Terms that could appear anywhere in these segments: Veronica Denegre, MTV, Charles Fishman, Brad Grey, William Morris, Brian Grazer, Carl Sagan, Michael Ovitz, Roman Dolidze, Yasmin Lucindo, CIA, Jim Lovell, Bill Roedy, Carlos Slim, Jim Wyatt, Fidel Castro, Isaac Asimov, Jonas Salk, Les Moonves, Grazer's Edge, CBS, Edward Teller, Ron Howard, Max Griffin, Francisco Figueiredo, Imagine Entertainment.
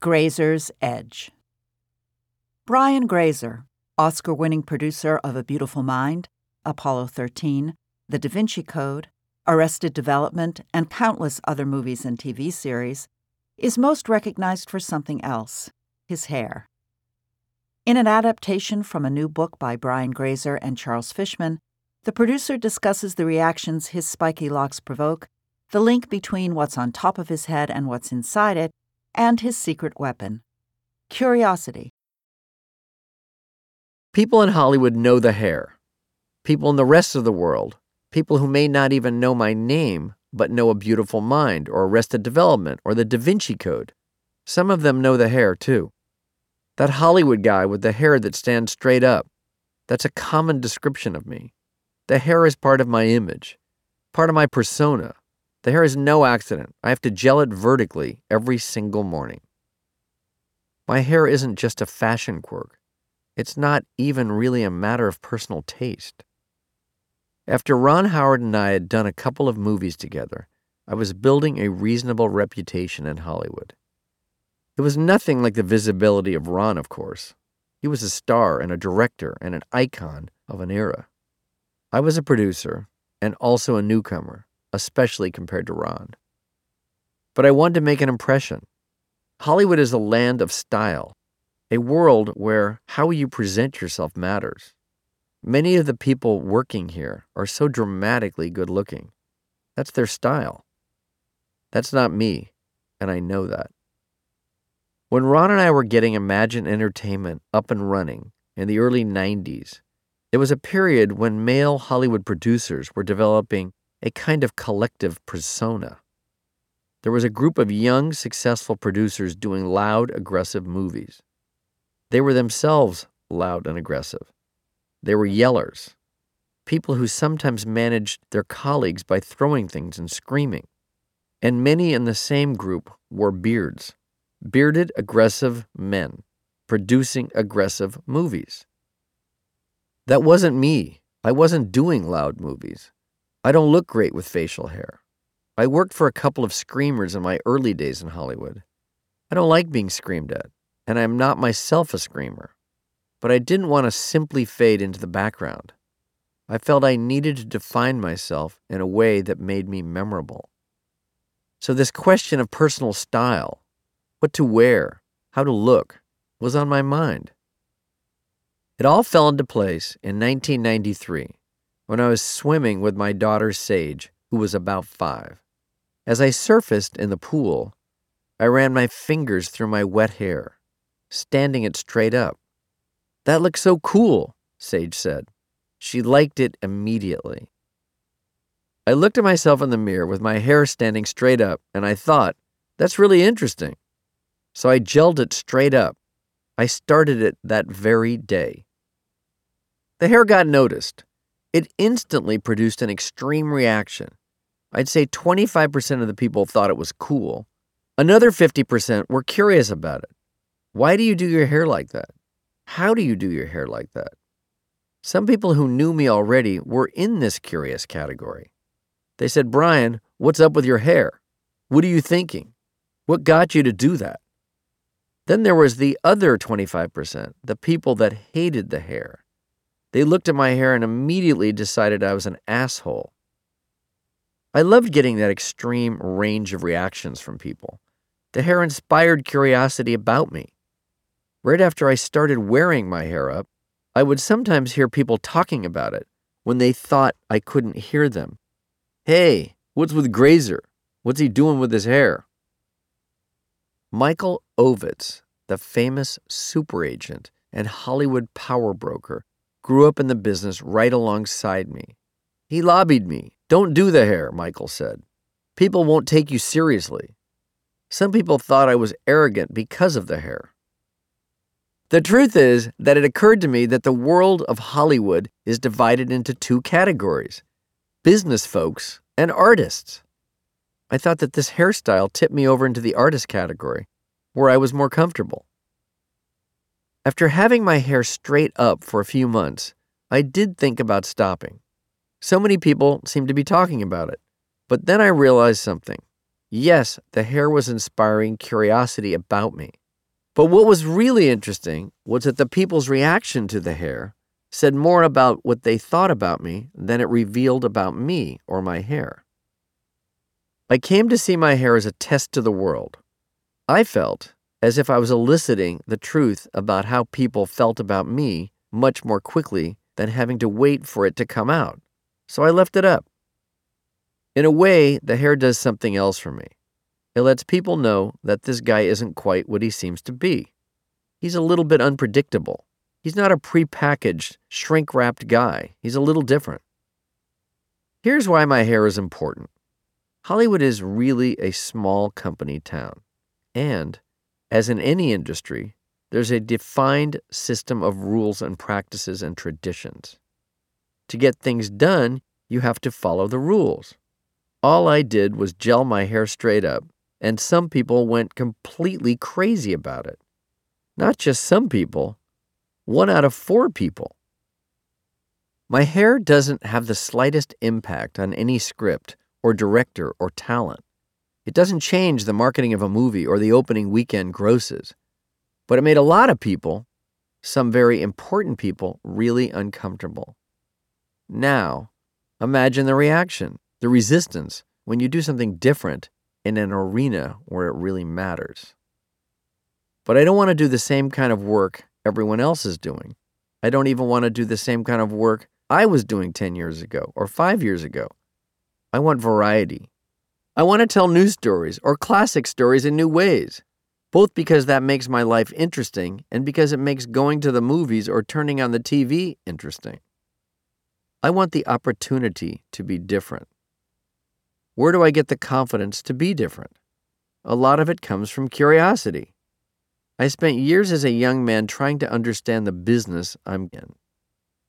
Grazer's Edge. Brian Grazer, Oscar-winning producer of A Beautiful Mind, Apollo 13, The Da Vinci Code, Arrested Development, and countless other movies and TV series, is most recognized for something else, his hair. In an adaptation from a new book by Brian Grazer and Charles Fishman, the producer discusses the reactions his spiky locks provoke, the link between what's on top of his head and what's inside it, and his secret weapon, curiosity. People in Hollywood know the hair. People in the rest of the world, people who may not even know my name, but know A Beautiful Mind or Arrested Development or The Da Vinci Code. Some of them know the hair, too. That Hollywood guy with the hair that stands straight up, that's a common description of me. The hair is part of my image, part of my persona. The hair is no accident. I have to gel it vertically every single morning. My hair isn't just a fashion quirk. It's not even really a matter of personal taste. After Ron Howard and I had done a couple of movies together, I was building a reasonable reputation in Hollywood. It was nothing like the visibility of Ron, of course. He was a star and a director and an icon of an era. I was a producer and also a newcomer, especially compared to Ron. But I wanted to make an impression. Hollywood is a land of style, a world where how you present yourself matters. Many of the people working here are so dramatically good-looking. That's their style. That's not me, and I know that. When Ron and I were getting Imagine Entertainment up and running in the early 90s, it was a period when male Hollywood producers were developing a kind of collective persona. There was a group of young, successful producers doing loud, aggressive movies. They were themselves loud and aggressive. They were yellers, people who sometimes managed their colleagues by throwing things and screaming. And many in the same group wore beards, bearded, aggressive men, producing aggressive movies. That wasn't me. I wasn't doing loud movies. I don't look great with facial hair. I worked for a couple of screamers in my early days in Hollywood. I don't like being screamed at, and I am not myself a screamer. But I didn't want to simply fade into the background. I felt I needed to define myself in a way that made me memorable. So this question of personal style, what to wear, how to look, was on my mind. It all fell into place in 1993 when I was swimming with my daughter Sage, who was about 5. As I surfaced in the pool, I ran my fingers through my wet hair, standing it straight up. "That looks so cool," Sage said. She liked it immediately. I looked at myself in the mirror with my hair standing straight up, and I thought, that's really interesting. So I gelled it straight up. I started it that very day. The hair got noticed. It instantly produced an extreme reaction. I'd say 25% of the people thought it was cool. Another 50% were curious about it. Why do you do your hair like that? How do you do your hair like that? Some people who knew me already were in this curious category. They said, "Brian, what's up with your hair? What are you thinking? What got you to do that?" Then there was the other 25%, the people that hated the hair. They looked at my hair and immediately decided I was an asshole. I loved getting that extreme range of reactions from people. The hair inspired curiosity about me. Right after I started wearing my hair up, I would sometimes hear people talking about it when they thought I couldn't hear them. "Hey, what's with Grazer? What's he doing with his hair?" Michael Ovitz, the famous super agent and Hollywood power broker, grew up in the business right alongside me. He lobbied me. "Don't do the hair," Michael said. "People won't take you seriously." Some people thought I was arrogant because of the hair. The truth is that it occurred to me that the world of Hollywood is divided into two categories, business folks and artists. I thought that this hairstyle tipped me over into the artist category, where I was more comfortable. After having my hair straight up for a few months, I did think about stopping. So many people seemed to be talking about it. But then I realized something. Yes, the hair was inspiring curiosity about me. But what was really interesting was that the people's reaction to the hair said more about what they thought about me than it revealed about me or my hair. I came to see my hair as a test to the world. I felt as if I was eliciting the truth about how people felt about me much more quickly than having to wait for it to come out, so I left it up. In a way, the hair does something else for me. It lets people know that this guy isn't quite what he seems to be. He's a little bit unpredictable. He's not a prepackaged, shrink-wrapped guy. He's a little different. Here's why my hair is important. Hollywood is really a small company town. And, as in any industry, there's a defined system of rules and practices and traditions. To get things done, you have to follow the rules. All I did was gel my hair straight up, and some people went completely crazy about it. Not just some people, 1 out of 4 people. My hair doesn't have the slightest impact on any script or director or talent. It doesn't change the marketing of a movie or the opening weekend grosses. But it made a lot of people, some very important people, really uncomfortable. Now, imagine the reaction. The resistance when you do something different in an arena where it really matters. But I don't want to do the same kind of work everyone else is doing. I don't even want to do the same kind of work I was doing 10 years ago or 5 years ago. I want variety. I want to tell new stories or classic stories in new ways, both because that makes my life interesting and because it makes going to the movies or turning on the TV interesting. I want the opportunity to be different. Where do I get the confidence to be different? A lot of it comes from curiosity. I spent years as a young man trying to understand the business I'm in.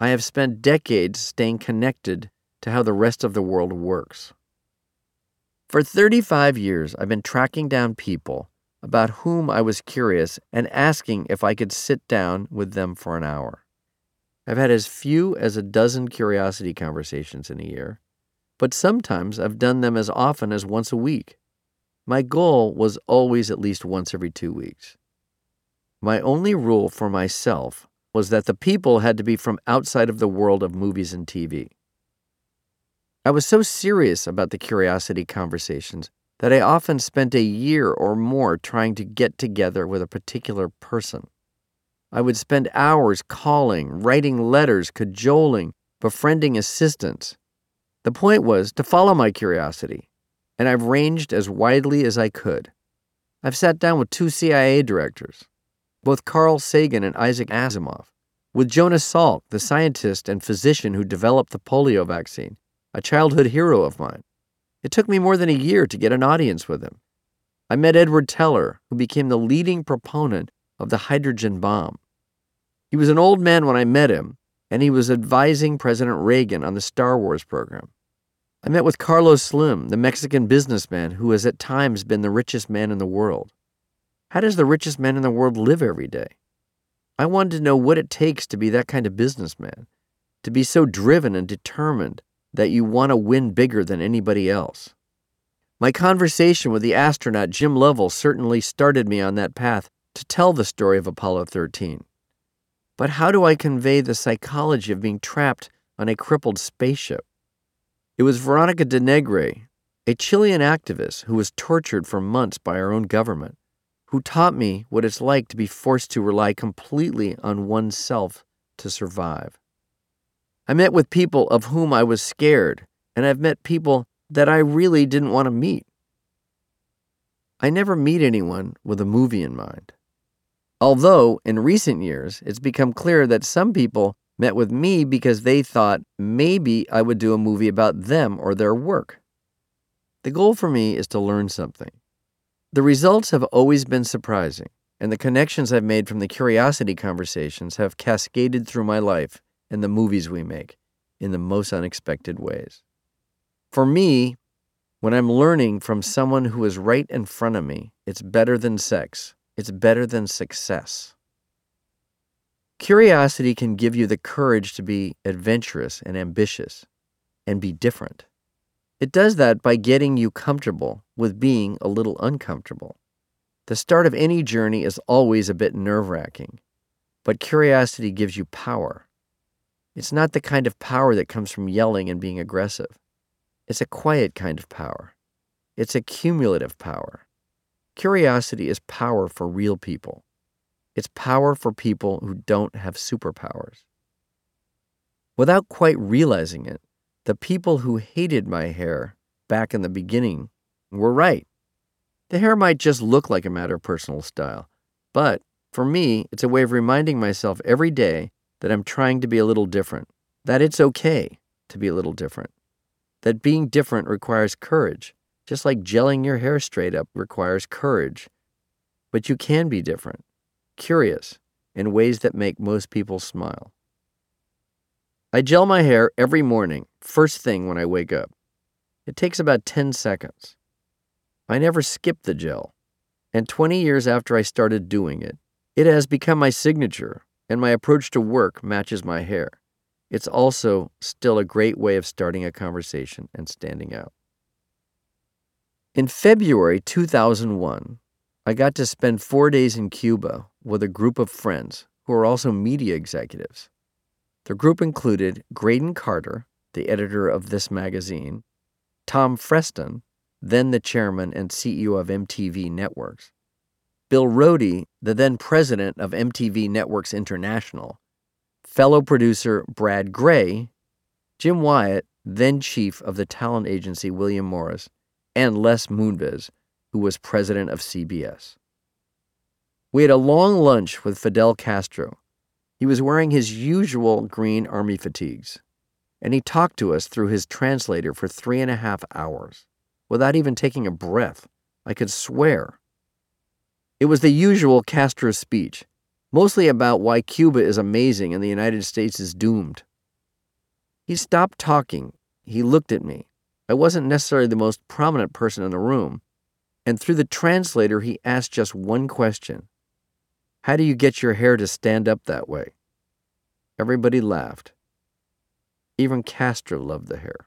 I have spent decades staying connected to how the rest of the world works. For 35 years, I've been tracking down people about whom I was curious and asking if I could sit down with them for an hour. I've had as few as a dozen curiosity conversations in a year, but sometimes I've done them as often as once a week. My goal was always at least once every 2 weeks. My only rule for myself was that the people had to be from outside of the world of movies and TV. I was so serious about the curiosity conversations that I often spent a year or more trying to get together with a particular person. I would spend hours calling, writing letters, cajoling, befriending assistants. The point was to follow my curiosity, and I've ranged as widely as I could. I've sat down with 2 CIA directors, both Carl Sagan and Isaac Asimov, with Jonas Salk, the scientist and physician who developed the polio vaccine, a childhood hero of mine. It took me more than a year to get an audience with him. I met Edward Teller, who became the leading proponent of the hydrogen bomb. He was an old man when I met him, and he was advising President Reagan on the Star Wars program. I met with Carlos Slim, the Mexican businessman who has at times been the richest man in the world. How does the richest man in the world live every day? I wanted to know what it takes to be that kind of businessman, to be so driven and determined that you want to win bigger than anybody else. My conversation with the astronaut Jim Lovell certainly started me on that path to tell the story of Apollo 13. But how do I convey the psychology of being trapped on a crippled spaceship? It was Veronica Denegre, a Chilean activist who was tortured for months by our own government, who taught me what it's like to be forced to rely completely on oneself to survive. I met with people of whom I was scared, and I've met people that I really didn't want to meet. I never meet anyone with a movie in mind. Although, in recent years, it's become clear that some people met with me because they thought maybe I would do a movie about them or their work. The goal for me is to learn something. The results have always been surprising, and the connections I've made from the curiosity conversations have cascaded through my life and the movies we make in the most unexpected ways. For me, when I'm learning from someone who is right in front of me, it's better than sex. It's better than success. Curiosity can give you the courage to be adventurous and ambitious and be different. It does that by getting you comfortable with being a little uncomfortable. The start of any journey is always a bit nerve-wracking, but curiosity gives you power. It's not the kind of power that comes from yelling and being aggressive. It's a quiet kind of power. It's a cumulative power. Curiosity is power for real people. It's power for people who don't have superpowers. Without quite realizing it, the people who hated my hair back in the beginning were right. The hair might just look like a matter of personal style, but for me, it's a way of reminding myself every day that I'm trying to be a little different, that it's okay to be a little different, that being different requires courage, just like gelling your hair straight up requires courage. But you can be different, curious, in ways that make most people smile. I gel my hair every morning, first thing when I wake up. It takes about 10 seconds. I never skip the gel, and 20 years after I started doing it, it has become my signature, and my approach to work matches my hair. It's also still a great way of starting a conversation and standing out. In February 2001, I got to spend 4 days in Cuba with a group of friends who are also media executives. The group included Graydon Carter, the editor of This Magazine, Tom Freston, then the chairman and CEO of MTV Networks, Bill Roedy, the then president of MTV Networks International, fellow producer Brad Grey, Jim Wyatt, then chief of the talent agency William Morris, and Les Moonves, who was president of CBS. We had a long lunch with Fidel Castro. He was wearing his usual green army fatigues, and he talked to us through his translator for 3.5 hours. Without even taking a breath, I could swear. It was the usual Castro speech, mostly about why Cuba is amazing and the United States is doomed. He stopped talking. He looked at me. I wasn't necessarily the most prominent person in the room, and through the translator he asked just one question. How do you get your hair to stand up that way? Everybody laughed. Even Castro loved the hair.